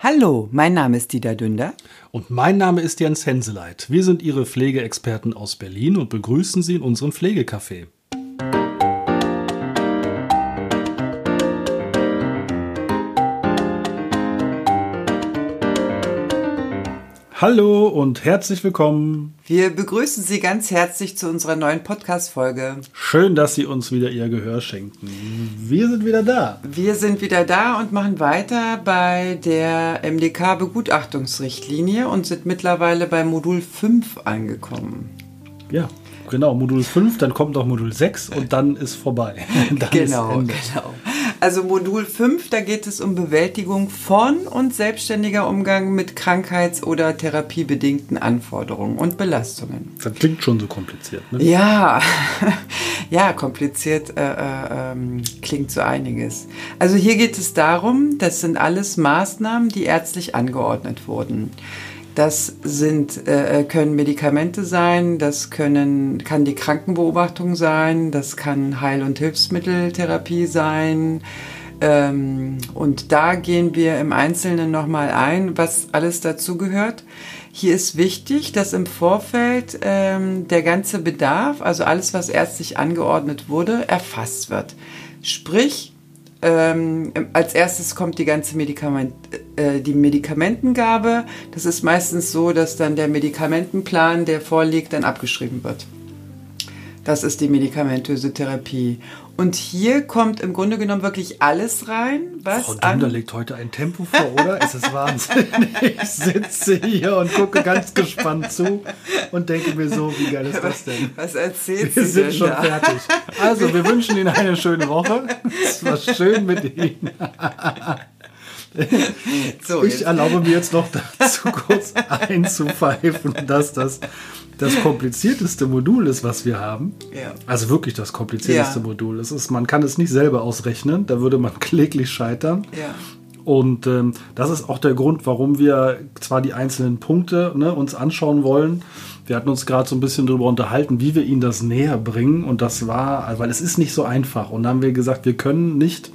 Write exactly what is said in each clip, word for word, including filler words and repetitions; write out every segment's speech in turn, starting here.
Hallo, mein Name ist Dieter Dünder. Und mein Name ist Jens Henseleit. Wir sind Ihre Pflegeexperten aus Berlin und begrüßen Sie in unserem Pflegecafé. Hallo und herzlich willkommen. Wir begrüßen Sie ganz herzlich zu unserer neuen Podcast-Folge. Schön, dass Sie uns wieder Ihr Gehör schenken. Wir sind wieder da. Wir sind wieder da und machen weiter bei der M D K-Begutachtungsrichtlinie und sind mittlerweile bei Modul fünf angekommen. Ja, genau, Modul fünf, dann kommt noch Modul sechs und dann ist vorbei. Dann genau, ist genau. Also Modul fünf, da geht es um Bewältigung von und selbstständiger Umgang mit krankheits- oder therapiebedingten Anforderungen und Belastungen. Das klingt schon so kompliziert, ne? Ja, ja, kompliziert äh, äh, klingt so einiges. Also hier geht es darum, das sind alles Maßnahmen, die ärztlich angeordnet wurden. Das sind, äh, können Medikamente sein, das können, kann die Krankenbeobachtung sein, das kann Heil- und Hilfsmitteltherapie sein. Ähm, und da gehen wir im Einzelnen nochmal ein, was alles dazu gehört. Hier ist wichtig, dass im Vorfeld ähm, der ganze Bedarf, also alles, was ärztlich angeordnet wurde, erfasst wird. Sprich, Ähm, als erstes kommt die ganze Medikament, äh, die Medikamentengabe. Das ist meistens so, dass dann der Medikamentenplan, der vorliegt, dann abgeschrieben wird. Das ist die medikamentöse Therapie. Und hier kommt im Grunde genommen wirklich alles rein, was Frau Dünder an... legt heute ein Tempo vor, oder? Es ist Wahnsinn. Ich sitze hier und gucke ganz gespannt zu und denke mir so, wie geil ist das denn? Was erzählt wir sie denn? Wir sind schon da? Fertig. Also, wir wünschen Ihnen eine schöne Woche. Es war schön mit Ihnen. So, ich jetzt. erlaube mir jetzt noch dazu kurz einzupfeifen, dass das das komplizierteste Modul ist, was wir haben. Ja. Also wirklich das komplizierteste ja. Modul. Es ist, man kann es nicht selber ausrechnen, da würde man kläglich scheitern. Ja. Und ähm, das ist auch der Grund, warum wir zwar die einzelnen Punkte ne, uns anschauen wollen. Wir hatten uns gerade so ein bisschen darüber unterhalten, wie wir Ihnen das näher bringen. Und das war, weil es ist nicht so einfach. Und da haben wir gesagt, wir können nicht...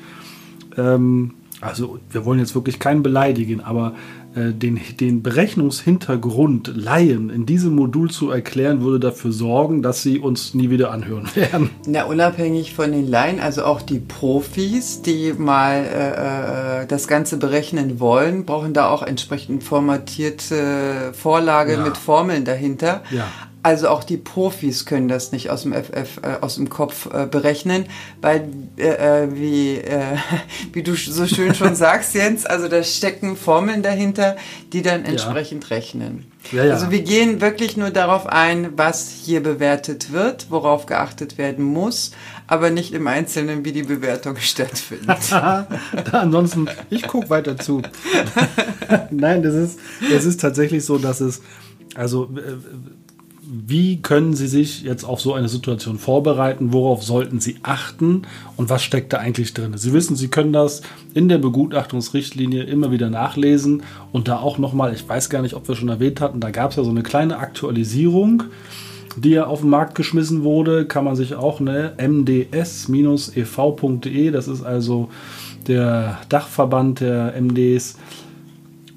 Ähm, Also wir wollen jetzt wirklich keinen beleidigen, aber äh, den, den Berechnungshintergrund Laien in diesem Modul zu erklären, würde dafür sorgen, dass sie uns nie wieder anhören werden. Na, unabhängig von den Laien, also auch die Profis, die mal äh, das Ganze berechnen wollen, brauchen da auch entsprechend formatierte Vorlage ja. mit Formeln dahinter. Ja. Also auch die Profis können das nicht aus dem F F äh, aus dem Kopf äh, berechnen, weil äh, wie äh, wie du so schön schon sagst, Jens, also da stecken Formeln dahinter, die dann entsprechend ja. rechnen. Ja, ja. Also wir gehen wirklich nur darauf ein, was hier bewertet wird, worauf geachtet werden muss, aber nicht im Einzelnen, wie die Bewertung stattfindet. Da, ansonsten, ich gucke weiter zu. Nein, das ist das ist tatsächlich so, dass es also äh, wie können Sie sich jetzt auf so eine Situation vorbereiten? Worauf sollten Sie achten? Und was steckt da eigentlich drin? Sie wissen, Sie können das in der Begutachtungsrichtlinie immer wieder nachlesen. Und da auch nochmal, ich weiß gar nicht, ob wir schon erwähnt hatten, da gab es ja so eine kleine Aktualisierung, die ja auf den Markt geschmissen wurde. Kann man sich auch, ne? M D S E v punkt de, das ist also der Dachverband der M Ds.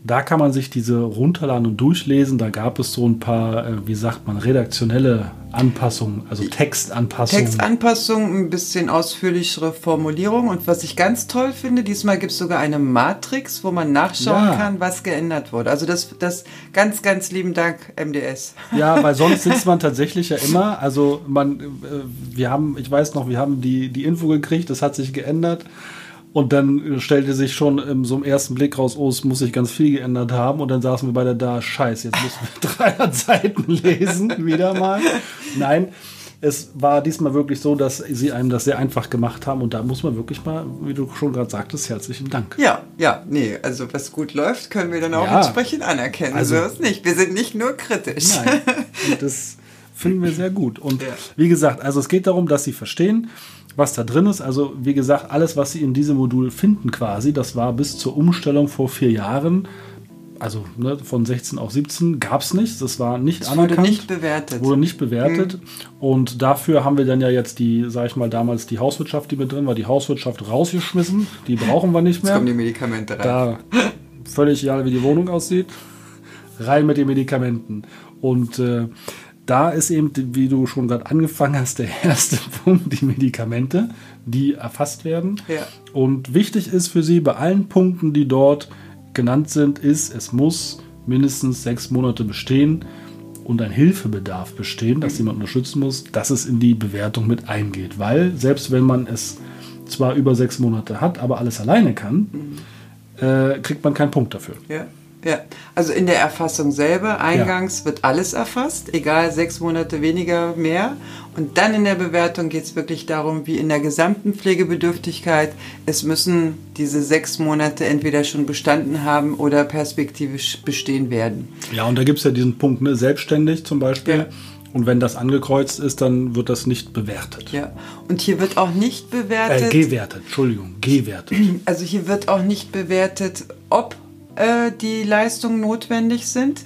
Da kann man sich diese runterladen und durchlesen. Da gab es so ein paar, wie sagt man, redaktionelle Anpassungen, also Textanpassungen. Textanpassungen, ein bisschen ausführlichere Formulierung. Und was ich ganz toll finde, diesmal gibt es sogar eine Matrix, wo man nachschauen ja. kann, was geändert wurde. Also das, das ganz, ganz lieben Dank, M D S. Ja, weil sonst sitzt man tatsächlich ja immer, also man, wir haben, ich weiß noch, wir haben die, die Info gekriegt, das hat sich geändert. Und dann stellte sich schon so im ersten Blick raus, oh, es muss sich ganz viel geändert haben. Und dann saßen wir beide da, scheiße, jetzt müssen wir dreihundert Seiten lesen, wieder mal. Nein, es war diesmal wirklich so, dass sie einem das sehr einfach gemacht haben. Und da muss man wirklich mal, wie du schon gerade sagtest, herzlichen Dank. Ja, ja, nee, also was gut läuft, können wir dann auch ja, entsprechend anerkennen. Also so ist nicht, wir sind nicht nur kritisch. Nein, und das finden wir sehr gut. Und ja. wie gesagt, also es geht darum, dass sie verstehen, was da drin ist. Also wie gesagt, alles, was Sie in diesem Modul finden quasi, das war bis zur Umstellung vor vier Jahren, also ne, von sechzehn auf siebzehn, gab es nichts. Das war nicht das anerkannt. Wurde nicht bewertet. Wurde nicht bewertet. Mhm. Und dafür haben wir dann ja jetzt die, sag ich mal, damals die Hauswirtschaft, die mit drin war, die Hauswirtschaft rausgeschmissen. Die brauchen wir nicht mehr. Jetzt kommen die Medikamente rein. Da völlig egal, wie die Wohnung aussieht, rein mit den Medikamenten. Und äh, da ist eben, wie du schon gerade angefangen hast, der erste Punkt, die Medikamente, die erfasst werden. Ja. Und wichtig ist für sie bei allen Punkten, die dort genannt sind, ist, es muss mindestens sechs Monate bestehen und ein Hilfebedarf bestehen, dass jemand unterstützen muss, dass es in die Bewertung mit eingeht. Weil selbst wenn man es zwar über sechs Monate hat, aber alles alleine kann, äh, kriegt man keinen Punkt dafür. Ja. Ja, also in der Erfassung selber, eingangs ja. wird alles erfasst, egal sechs Monate weniger, mehr. Und dann in der Bewertung geht es wirklich darum, wie in der gesamten Pflegebedürftigkeit, es müssen diese sechs Monate entweder schon bestanden haben oder perspektivisch bestehen werden. Ja, und da gibt es ja diesen Punkt, ne, selbstständig zum Beispiel. Ja. Und wenn das angekreuzt ist, dann wird das nicht bewertet. Ja, und hier wird auch nicht bewertet... Äh, gewertet, Entschuldigung, gewertet. Also hier wird auch nicht bewertet, ob... die Leistungen notwendig sind,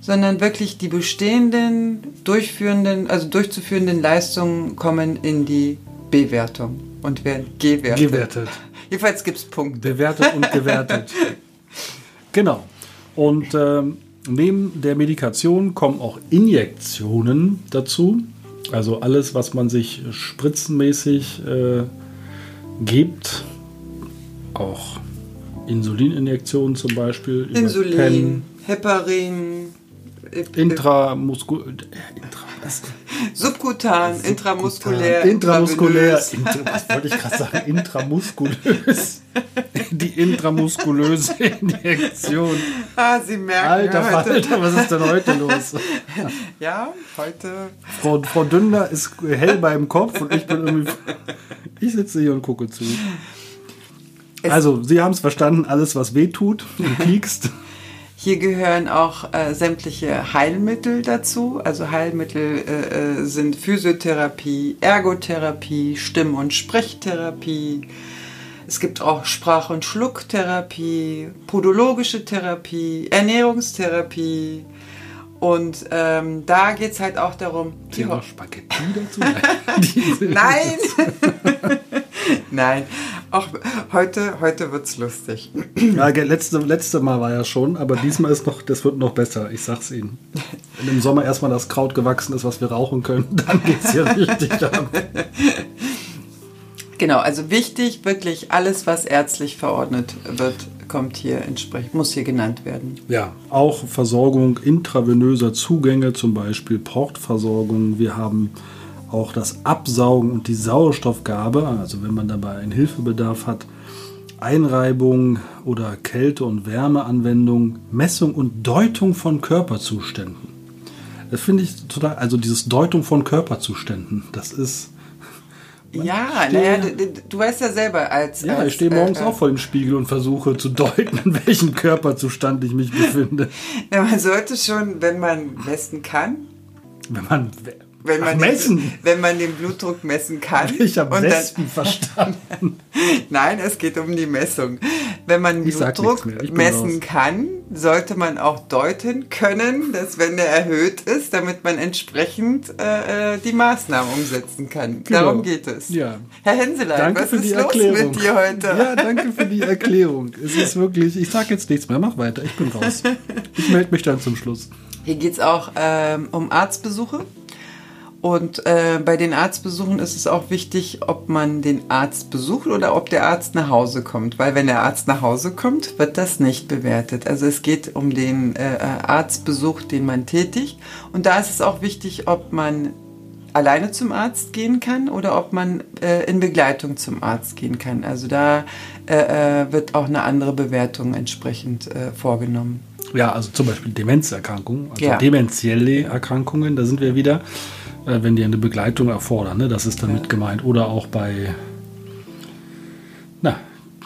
sondern wirklich die bestehenden, durchführenden, also durchzuführenden Leistungen kommen in die Bewertung und werden gewertet. gewertet. Jedenfalls gibt es Punkte. Bewertet und gewertet. Genau. Und ähm, neben der Medikation kommen auch Injektionen dazu. Also alles, was man sich spritzenmäßig äh, gibt, auch Insulininjektionen zum Beispiel. Insulin, Pen, Heparin, Ep- Intramuskul- Intra- Subkutan, intramuskulär, intramuskulär, intramuskulär, was wollte ich gerade sagen, intramuskulös, die intramuskulöse Injektion. Ah, Sie merken, Alter, ja, heute. Alter, was ist denn heute los? Ja, heute. Frau, Frau Dünder ist hell beim Kopf und ich bin irgendwie, ich sitze hier und gucke zu. Also, Sie haben es verstanden, alles, was weh tut und piekst. Hier gehören auch äh, sämtliche Heilmittel dazu. Also Heilmittel äh, sind Physiotherapie, Ergotherapie, Stimm- und Sprechtherapie. Es gibt auch Sprach- und Schlucktherapie, podologische Therapie, Ernährungstherapie. Und ähm, da geht es halt auch darum... Sie haben auch Spaghetti dazu? Nein! Nein, auch heute, heute wird es lustig. Ja, letzte, letzte Mal war ja schon, aber diesmal ist noch, das wird noch besser, ich sag's Ihnen. Wenn im Sommer erstmal das Kraut gewachsen ist, was wir rauchen können, dann geht's ja richtig ab. Genau, also wichtig, wirklich alles, was ärztlich verordnet wird, kommt hier entsprechend, muss hier genannt werden. Ja, auch Versorgung intravenöser Zugänge, zum Beispiel Portversorgung. Wir haben auch das Absaugen und die Sauerstoffgabe, also wenn man dabei einen Hilfebedarf hat, Einreibung oder Kälte- und Wärmeanwendung, Messung und Deutung von Körperzuständen. Das finde ich total, also dieses Deutung von Körperzuständen, das ist... Ja, naja, du, du weißt ja selber als... Ja, als, ich stehe morgens äh, auch vor dem Spiegel und versuche zu deuten, in welchem Körperzustand ich mich befinde. Ja, man sollte schon, wenn man messen kann... Wenn man... Wenn man, Ach, den, wenn man den Blutdruck messen kann. Ich habe Westen verstanden. Nein, es geht um die Messung. Wenn man ich Blutdruck messen raus. kann, sollte man auch deuten können, dass wenn der erhöht ist, damit man entsprechend äh, die Maßnahmen umsetzen kann. Genau. Darum geht es. Ja. Herr Henseleit, danke was für ist die los Erklärung. mit dir heute? Ja, danke für die Erklärung. Es ist wirklich, ich sage jetzt nichts mehr, mach weiter, ich bin raus. Ich melde mich dann zum Schluss. Hier geht es auch ähm, um Arztbesuche. Und äh, bei den Arztbesuchen ist es auch wichtig, ob man den Arzt besucht oder ob der Arzt nach Hause kommt. Weil wenn der Arzt nach Hause kommt, wird das nicht bewertet. Also es geht um den äh, Arztbesuch, den man tätigt. Und da ist es auch wichtig, ob man alleine zum Arzt gehen kann oder ob man äh, in Begleitung zum Arzt gehen kann. Also da äh, wird auch eine andere Bewertung entsprechend äh, vorgenommen. Ja, also zum Beispiel Demenzerkrankungen, also ja. demenzielle Erkrankungen, da sind wir wieder... wenn die eine Begleitung erfordern, ne? Das ist damit ja. gemeint. Oder auch bei na.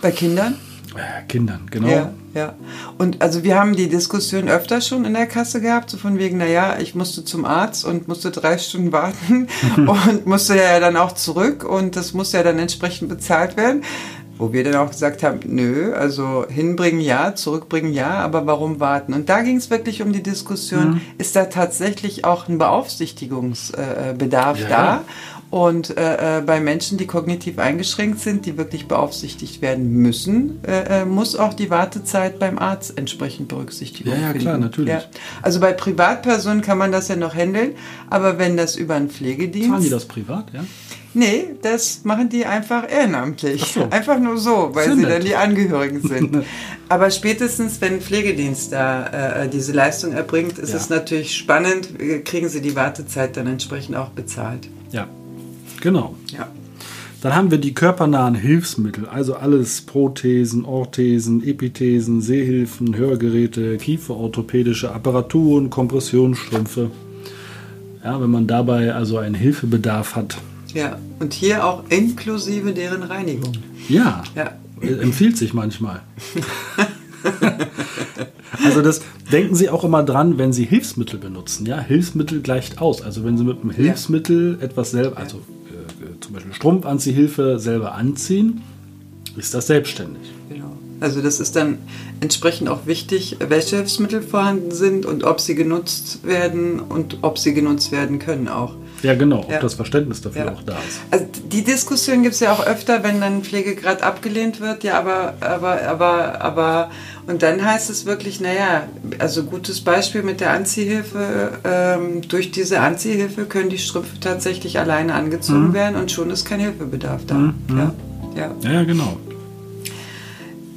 bei Kindern? Äh, Kindern, genau. Ja, ja. Und also wir haben die Diskussion öfter schon in der Kasse gehabt, so von wegen, naja, ich musste zum Arzt und musste drei Stunden warten und musste ja dann auch zurück und das musste ja dann entsprechend bezahlt werden. Wo wir dann auch gesagt haben, nö, also hinbringen ja, zurückbringen ja, aber warum warten? Und da ging es wirklich um die Diskussion, mhm. ist da tatsächlich auch ein Beaufsichtigungsbedarf ja. da? Und äh, bei Menschen, die kognitiv eingeschränkt sind, die wirklich beaufsichtigt werden müssen, äh, muss auch die Wartezeit beim Arzt entsprechend berücksichtigt werden. Ja, ja, klar, natürlich. Ja. Also bei Privatpersonen kann man das ja noch handeln, aber wenn das über einen Pflegedienst... Zahlen die das privat, ja? Nee, das machen die einfach ehrenamtlich. So. Einfach nur so, weil Sündet. sie dann die Angehörigen sind. Aber spätestens, wenn ein Pflegedienst da äh, diese Leistung erbringt, ist ja. es natürlich spannend, kriegen sie die Wartezeit dann entsprechend auch bezahlt. Ja. Genau. Ja. Dann haben wir die körpernahen Hilfsmittel, also alles Prothesen, Orthesen, Epithesen, Sehhilfen, Hörgeräte, kieferorthopädische Apparaturen, Kompressionsstrümpfe. Ja, wenn man dabei also einen Hilfebedarf hat. Ja, und hier auch inklusive deren Reinigung. Ja, ja. Empfiehlt sich manchmal. Also das denken Sie auch immer dran, wenn Sie Hilfsmittel benutzen. Ja, Hilfsmittel gleicht aus. Also wenn Sie mit einem Hilfsmittel ja. etwas selber, also äh, zum Beispiel Strumpfanziehhilfe selber anziehen, ist das selbstständig. Genau. Also das ist dann entsprechend auch wichtig, welche Hilfsmittel vorhanden sind und ob sie genutzt werden und ob sie genutzt werden können auch. Ja, genau, ob ja. das Verständnis dafür ja. auch da ist. Also die Diskussion gibt es ja auch öfter, wenn dann Pflegegrad abgelehnt wird, ja, aber, aber, aber, aber, und dann heißt es wirklich, naja, also gutes Beispiel mit der Anziehhilfe, ähm, durch diese Anziehhilfe können die Strümpfe tatsächlich alleine angezogen mhm. werden und schon ist kein Hilfebedarf da. Mhm. Ja. Ja. Ja, ja, genau.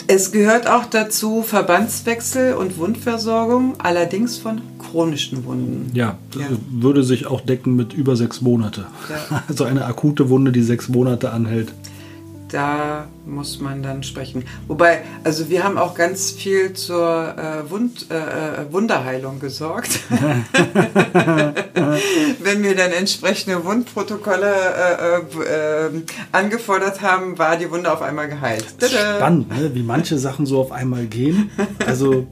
Es gehört auch dazu Verbandswechsel und Wundversorgung, allerdings von chronischen Wunden. Ja, das ja. würde sich auch decken mit über sechs Monate. Ja. Also eine akute Wunde, die sechs Monate anhält. Da muss man dann sprechen. Wobei, also wir haben auch ganz viel zur äh, Wund, äh, Wunderheilung gesorgt. Wenn wir dann entsprechende Wundprotokolle äh, äh, angefordert haben, war die Wunde auf einmal geheilt. Tada! Spannend, ne? Wie manche Sachen so auf einmal gehen. Also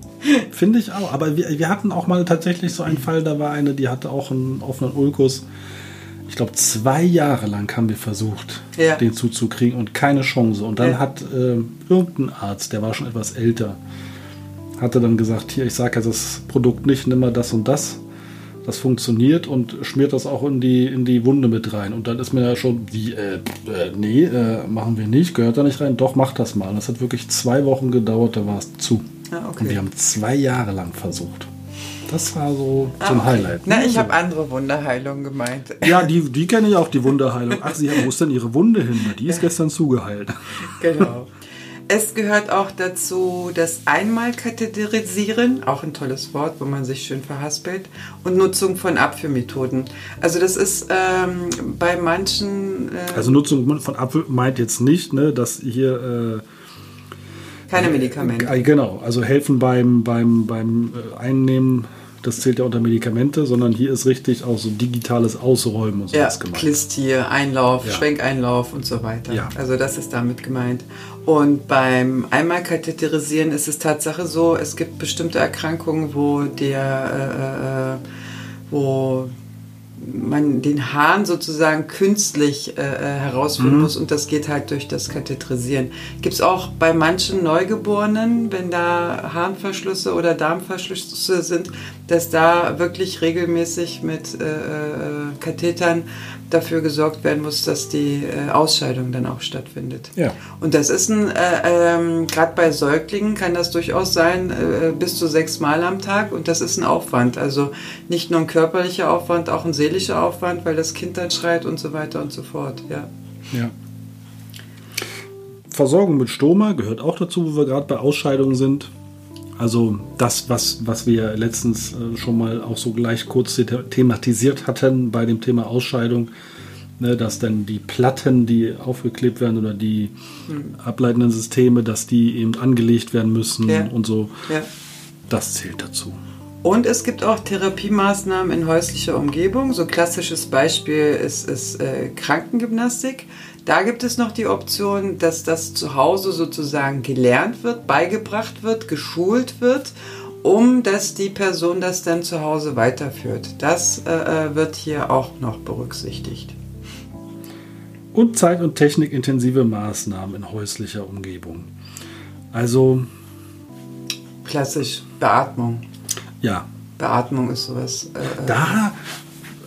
finde ich auch. Aber wir, wir hatten auch mal tatsächlich so einen Fall, da war eine, die hatte auch einen offenen Ulkus. Ich glaube, zwei Jahre lang haben wir versucht, ja. den zuzukriegen und keine Chance. Und dann ja. hat äh, irgendein Arzt, der war schon etwas älter, hatte dann gesagt, hier, ich sage ja das Produkt nicht, nimm mal das und das. Das funktioniert und schmiert das auch in die, in die Wunde mit rein. Und dann ist mir ja schon, wie, äh, äh, nee, äh, machen wir nicht, gehört da nicht rein. Doch, mach das mal. Und das hat wirklich zwei Wochen gedauert, da war es zu. Ah, okay. Und wir haben zwei Jahre lang versucht. Das war so ah, zum Highlight. Ne? Na, ich habe andere Wunderheilung gemeint. Ja, die, die kenne ich auch, die Wunderheilung. Ach, Sie haben, wo ist denn Ihre Wunde hin? Die ist gestern zugeheilt. Genau. Es gehört auch dazu, das Einmalkatheterisieren, auch ein tolles Wort, wo man sich schön verhaspelt, und Nutzung von Abführmethoden. Also das ist ähm, bei manchen... Äh, also Nutzung von Abführ meint jetzt nicht, ne, dass hier... Äh, keine Medikamente. Äh, genau, also helfen beim, beim, beim äh, Einnehmen... Das zählt ja unter Medikamente, sondern hier ist richtig auch so digitales Ausräumen und sowas ja, gemeint. Klistier, Einlauf, ja. Schwenkeinlauf und so weiter. Ja. Also das ist damit gemeint. Und beim Einmalkatheterisieren ist es Tatsache so, es gibt bestimmte Erkrankungen, wo der, äh, wo man den Hahn sozusagen künstlich äh, herausfinden mhm. muss und das geht halt durch das Katheterisieren. Gibt es auch bei manchen Neugeborenen, wenn da Harnverschlüsse oder Darmverschlüsse sind, dass da wirklich regelmäßig mit äh, Kathetern dafür gesorgt werden muss, dass die äh, Ausscheidung dann auch stattfindet. Ja. Und das ist ein, äh, ähm, gerade bei Säuglingen kann das durchaus sein, äh, bis zu sechs Mal am Tag und das ist ein Aufwand. Also nicht nur ein körperlicher Aufwand, auch ein seelischer Aufwand, weil das Kind dann schreit und so weiter und so fort. Ja. Ja. Versorgung mit Stoma gehört auch dazu, wo wir gerade bei Ausscheidungen sind. Also das, was, was wir letztens schon mal auch so gleich kurz thematisiert hatten bei dem Thema Ausscheidung, ne, dass dann die Platten, die aufgeklebt werden oder die mhm. ableitenden Systeme, dass die eben angelegt werden müssen ja. und so, ja. das zählt dazu. Und es gibt auch Therapiemaßnahmen in häuslicher Umgebung. So ein klassisches Beispiel ist, ist äh, Krankengymnastik. Da gibt es noch die Option, dass das zu Hause sozusagen gelernt wird, beigebracht wird, geschult wird, um dass die Person das dann zu Hause weiterführt. Das äh, wird hier auch noch berücksichtigt. Und zeit- und technikintensive Maßnahmen in häuslicher Umgebung. Also klassisch Beatmung. Ja. Beatmung ist sowas. Äh, da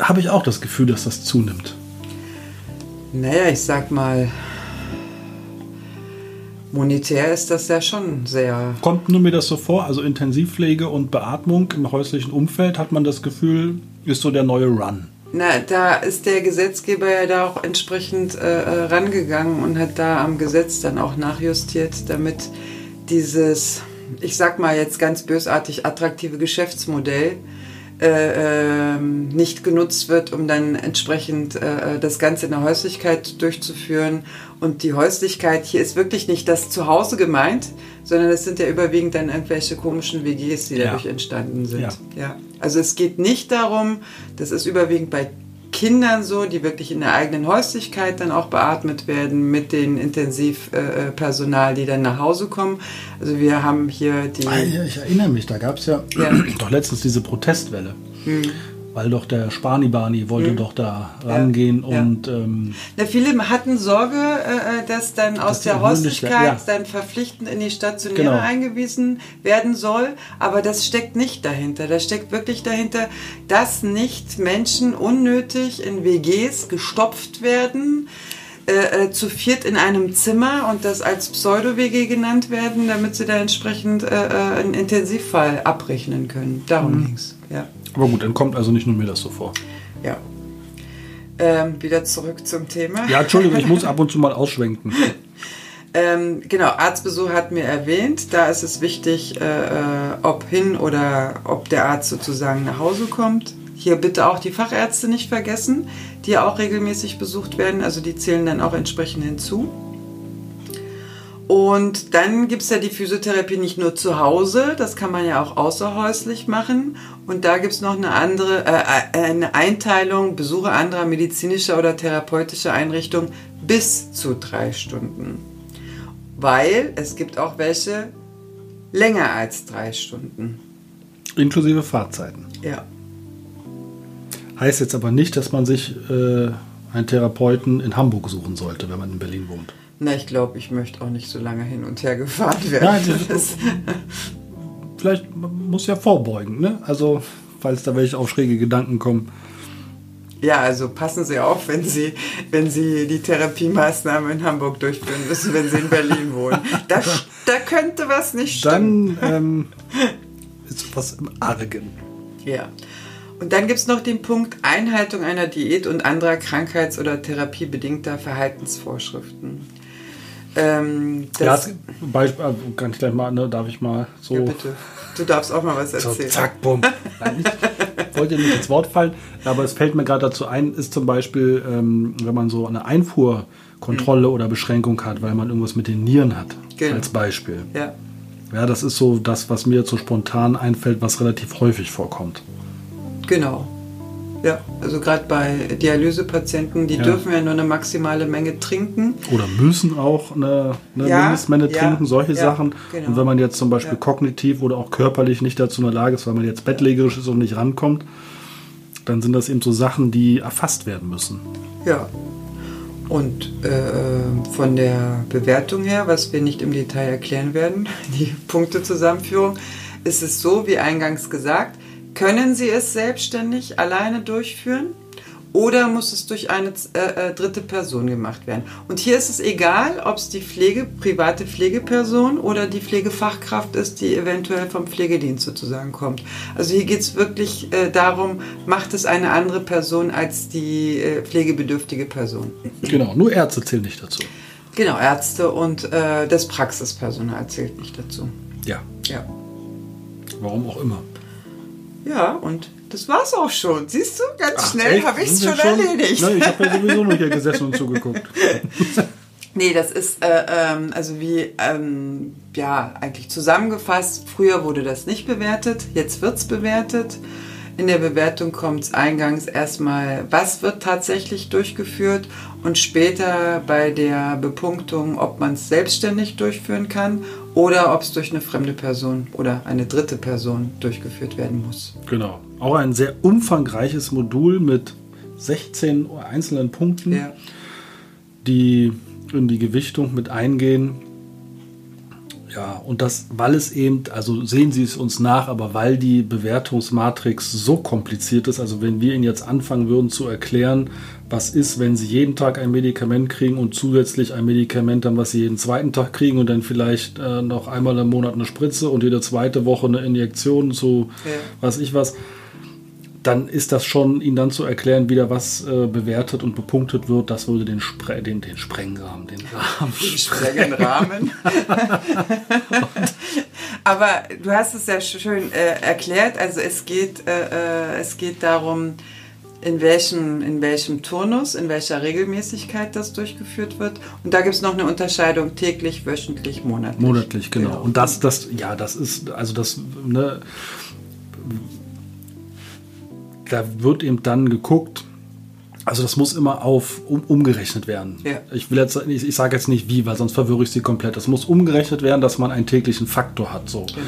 habe ich auch das Gefühl, dass das zunimmt. Naja, ich sag mal, monetär ist das ja schon sehr... Kommt nur mir das so vor, also Intensivpflege und Beatmung im häuslichen Umfeld, hat man das Gefühl, ist so der neue Run. Na, da ist der Gesetzgeber ja da auch entsprechend äh, rangegangen und hat da am Gesetz dann auch nachjustiert, damit dieses, ich sag mal jetzt ganz bösartig, attraktive Geschäftsmodell Äh, äh, nicht genutzt wird, um dann entsprechend äh, das Ganze in der Häuslichkeit durchzuführen. Und die Häuslichkeit hier ist wirklich nicht das Zuhause gemeint, sondern es sind ja überwiegend dann irgendwelche komischen W Gs, die ja. dadurch entstanden sind. Ja. Ja. Also es geht nicht darum, das ist überwiegend bei Kindern so, die wirklich in der eigenen Häuslichkeit dann auch beatmet werden mit dem Intensivpersonal, die dann nach Hause kommen. Also wir haben hier die... Ah, ja, ich erinnere mich, da gab es ja, ja doch letztens diese Protestwelle, hm. weil doch der Sparni-Barni wollte hm. doch da rangehen ja. und... Ja. Ähm, Na, viele hatten Sorge, äh, dass dann dass aus der Häuslichkeit ja. dann verpflichtend in die Stationäre genau. eingewiesen werden soll, aber das steckt nicht dahinter. Das steckt wirklich dahinter, dass nicht Menschen unnötig in W Gs gestopft werden, Äh, äh, zu viert in einem Zimmer und das als Pseudo-W G genannt werden, damit sie da entsprechend äh, äh, einen Intensivfall abrechnen können. Darum mhm. ging's. Ja. Aber gut, dann kommt also nicht nur mir das so vor. Ja. Ähm, wieder zurück zum Thema. Ja, Entschuldigung, ich muss ab und zu mal ausschwenken. ähm, genau, Arztbesuch hat mir erwähnt, da ist es wichtig, äh, ob hin oder ob der Arzt sozusagen nach Hause kommt. Hier bitte auch die Fachärzte nicht vergessen, die auch regelmäßig besucht werden. Also die zählen dann auch entsprechend hinzu. Und dann gibt es ja die Physiotherapie nicht nur zu Hause, das kann man ja auch außerhäuslich machen. Und da gibt es noch eine andere äh, eine Einteilung, Besuche anderer medizinischer oder therapeutischer Einrichtungen bis zu drei Stunden. Weil es gibt auch welche länger als drei Stunden. Inklusive Fahrzeiten. Ja. Heißt jetzt aber nicht, dass man sich äh, einen Therapeuten in Hamburg suchen sollte, wenn man in Berlin wohnt. Na, ich glaube, ich möchte auch nicht so lange hin und her gefahren werden. Nein, das vielleicht man muss ja vorbeugen, ne? Also, falls da welche auf schräge Gedanken kommen. Ja, also passen Sie auf, wenn Sie, wenn Sie die Therapiemaßnahmen in Hamburg durchführen müssen, wenn Sie in Berlin wohnen. Da, da könnte was nicht stimmen. Dann ähm, ist was im Argen. Ja. Und dann gibt es noch den Punkt Einhaltung einer Diät und anderer krankheits- oder therapiebedingter Verhaltensvorschriften. Ähm, das ja, Beispiel, kann ich gleich mal, ne, darf ich mal so... Ja, bitte. Du darfst auch mal was erzählen. So, zack, bumm. Nein, ich wollte nicht ins Wort fallen, aber es fällt mir gerade dazu ein, ist zum Beispiel, ähm, wenn man so eine Einfuhrkontrolle mhm. oder Beschränkung hat, weil man irgendwas mit den Nieren hat, genau. als Beispiel. Ja. ja, das ist so das, was mir jetzt so spontan einfällt, was relativ häufig vorkommt. Genau. Ja, also gerade bei Dialysepatienten, die ja. dürfen ja nur eine maximale Menge trinken. Oder müssen auch eine, eine ja, Mindestmenge ja, trinken, solche ja, Sachen. Genau. Und wenn man jetzt zum Beispiel ja. kognitiv oder auch körperlich nicht dazu in der Lage ist, weil man jetzt bettlägerisch ist und nicht rankommt, dann sind das eben so Sachen, die erfasst werden müssen. Ja. Und äh, von der Bewertung her, was wir nicht im Detail erklären werden, die Punktezusammenführung, ist es so, wie eingangs gesagt, können Sie es selbstständig alleine durchführen oder muss es durch eine äh, dritte Person gemacht werden? Und hier ist es egal, ob es die Pflege, private Pflegeperson oder die Pflegefachkraft ist, die eventuell vom Pflegedienst sozusagen kommt. Also hier geht es wirklich äh, darum, macht es eine andere Person als die äh, pflegebedürftige Person. Genau, nur Ärzte zählen nicht dazu. Genau, Ärzte und äh, das Praxispersonal zählt nicht dazu. Ja. Ja. Warum auch immer. Ja, und das war's auch schon. Siehst du, ganz Ach, schnell habe ich es schon, schon erledigt. Nein, ich habe ja sowieso nur hier gesessen und zugeguckt. Nee, das ist äh, ähm, also wie ähm, ja eigentlich zusammengefasst. Früher wurde das nicht bewertet, jetzt wird's bewertet. In der Bewertung kommt es eingangs erstmal, was wird tatsächlich durchgeführt und später bei der Bepunktung, ob man es selbstständig durchführen kann oder ob es durch eine fremde Person oder eine dritte Person durchgeführt werden muss. Genau. Auch ein sehr umfangreiches Modul mit sechzehn einzelnen Punkten, ja. die in die Gewichtung mit eingehen. Ja, und das, weil es eben, also sehen Sie es uns nach, aber weil die Bewertungsmatrix so kompliziert ist, also wenn wir Ihnen jetzt anfangen würden zu erklären, was ist, wenn Sie jeden Tag ein Medikament kriegen und zusätzlich ein Medikament, dann was Sie jeden zweiten Tag kriegen und dann vielleicht äh, noch einmal im Monat eine Spritze und jede zweite Woche eine Injektion zu ja. was ich was, dann ist das schon, Ihnen dann zu erklären, wieder was äh, bewertet und bepunktet wird, das würde den, Spre- den, den Sprengrahmen, den Rahmen den sprengen. Rahmen. Aber du hast es ja schön äh, erklärt, also es geht, äh, es geht darum, in welchem, in welchem Turnus, in welcher Regelmäßigkeit das durchgeführt wird. Und da gibt es noch eine Unterscheidung täglich, wöchentlich, monatlich. Monatlich, genau. genau. Und das, das, ja, das ist, also das, ne, da wird eben dann geguckt, also das muss immer auf um, umgerechnet werden. Ja. Ich will jetzt, ich, ich sage jetzt nicht wie, weil sonst verwirre ich Sie komplett. Das muss umgerechnet werden, dass man einen täglichen Faktor hat. So. Genau.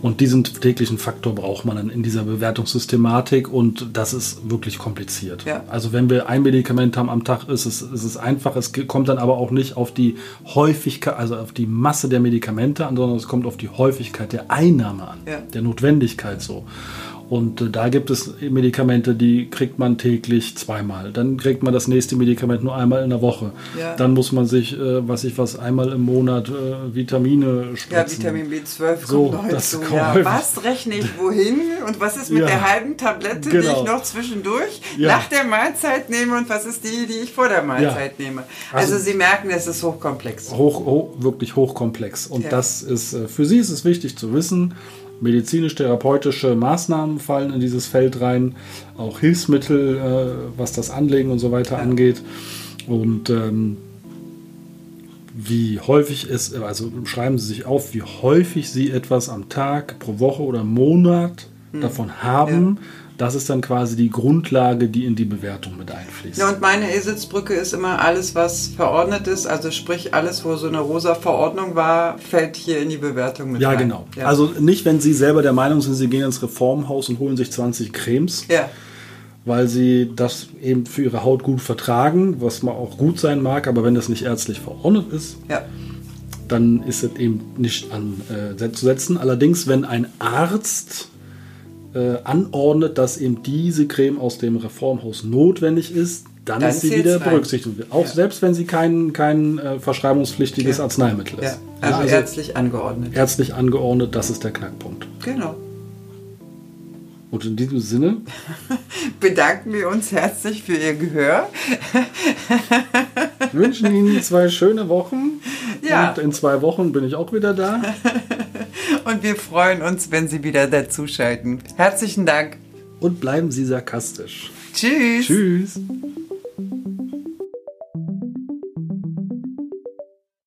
Und diesen täglichen Faktor braucht man dann in dieser Bewertungssystematik und das ist wirklich kompliziert. Ja. Also wenn wir ein Medikament haben am Tag, ist es, ist es einfach. Es kommt dann aber auch nicht auf die Häufigkeit, also auf die Masse der Medikamente an, sondern es kommt auf die Häufigkeit der Einnahme an, ja. der Notwendigkeit so. Und da gibt es Medikamente, die kriegt man täglich zweimal. Dann kriegt man das nächste Medikament nur einmal in der Woche. Ja. Dann muss man sich, äh, was ich was, einmal im Monat äh, Vitamine spritzen. Ja, Vitamin B zwölf so, kommt heute zu. Ja, was rechne ich wohin? Und was ist mit ja. der halben Tablette, genau. die ich noch zwischendurch ja. nach der Mahlzeit nehme? Und was ist die, die ich vor der Mahlzeit ja. nehme? Also, also Sie merken, es ist hochkomplex. Hoch, hoch, wirklich hochkomplex. Und ja. das ist, für Sie ist es wichtig zu wissen, medizinisch-therapeutische Maßnahmen fallen in dieses Feld rein, auch Hilfsmittel, äh, was das Anlegen und so weiter ja. angeht. Und ähm, wie häufig ist, also schreiben Sie sich auf, wie häufig Sie etwas am Tag, pro Woche oder Monat hm. davon haben. Ja. Das ist dann quasi die Grundlage, die in die Bewertung mit einfließt. Ja, und meine Eselsbrücke ist immer alles, was verordnet ist. Also sprich, alles, wo so eine rosa Verordnung war, fällt hier in die Bewertung mit ja, rein. Genau. Ja, genau. Also nicht, wenn Sie selber der Meinung sind, Sie gehen ins Reformhaus und holen sich zwanzig Cremes, ja. weil Sie das eben für Ihre Haut gut vertragen, was mal auch gut sein mag, aber wenn das nicht ärztlich verordnet ist, ja. dann ist es eben nicht anzusetzen. Äh, Allerdings, wenn ein Arzt Äh, anordnet, dass eben diese Creme aus dem Reformhaus notwendig ist, dann, dann ist sie wieder berücksichtigt. Rein. Auch ja. selbst wenn sie kein, kein äh, verschreibungspflichtiges ja. Arzneimittel ist. Ja. Also, ja, also ärztlich angeordnet. Ärztlich angeordnet, das ist der Knackpunkt. Genau. Und in diesem Sinne bedanken wir uns herzlich für Ihr Gehör. Wir wünschen Ihnen zwei schöne Wochen. Ja. Und in zwei Wochen bin ich auch wieder da. Und wir freuen uns, wenn Sie wieder dazuschalten. Herzlichen Dank. Und bleiben Sie sarkastisch. Tschüss. Tschüss.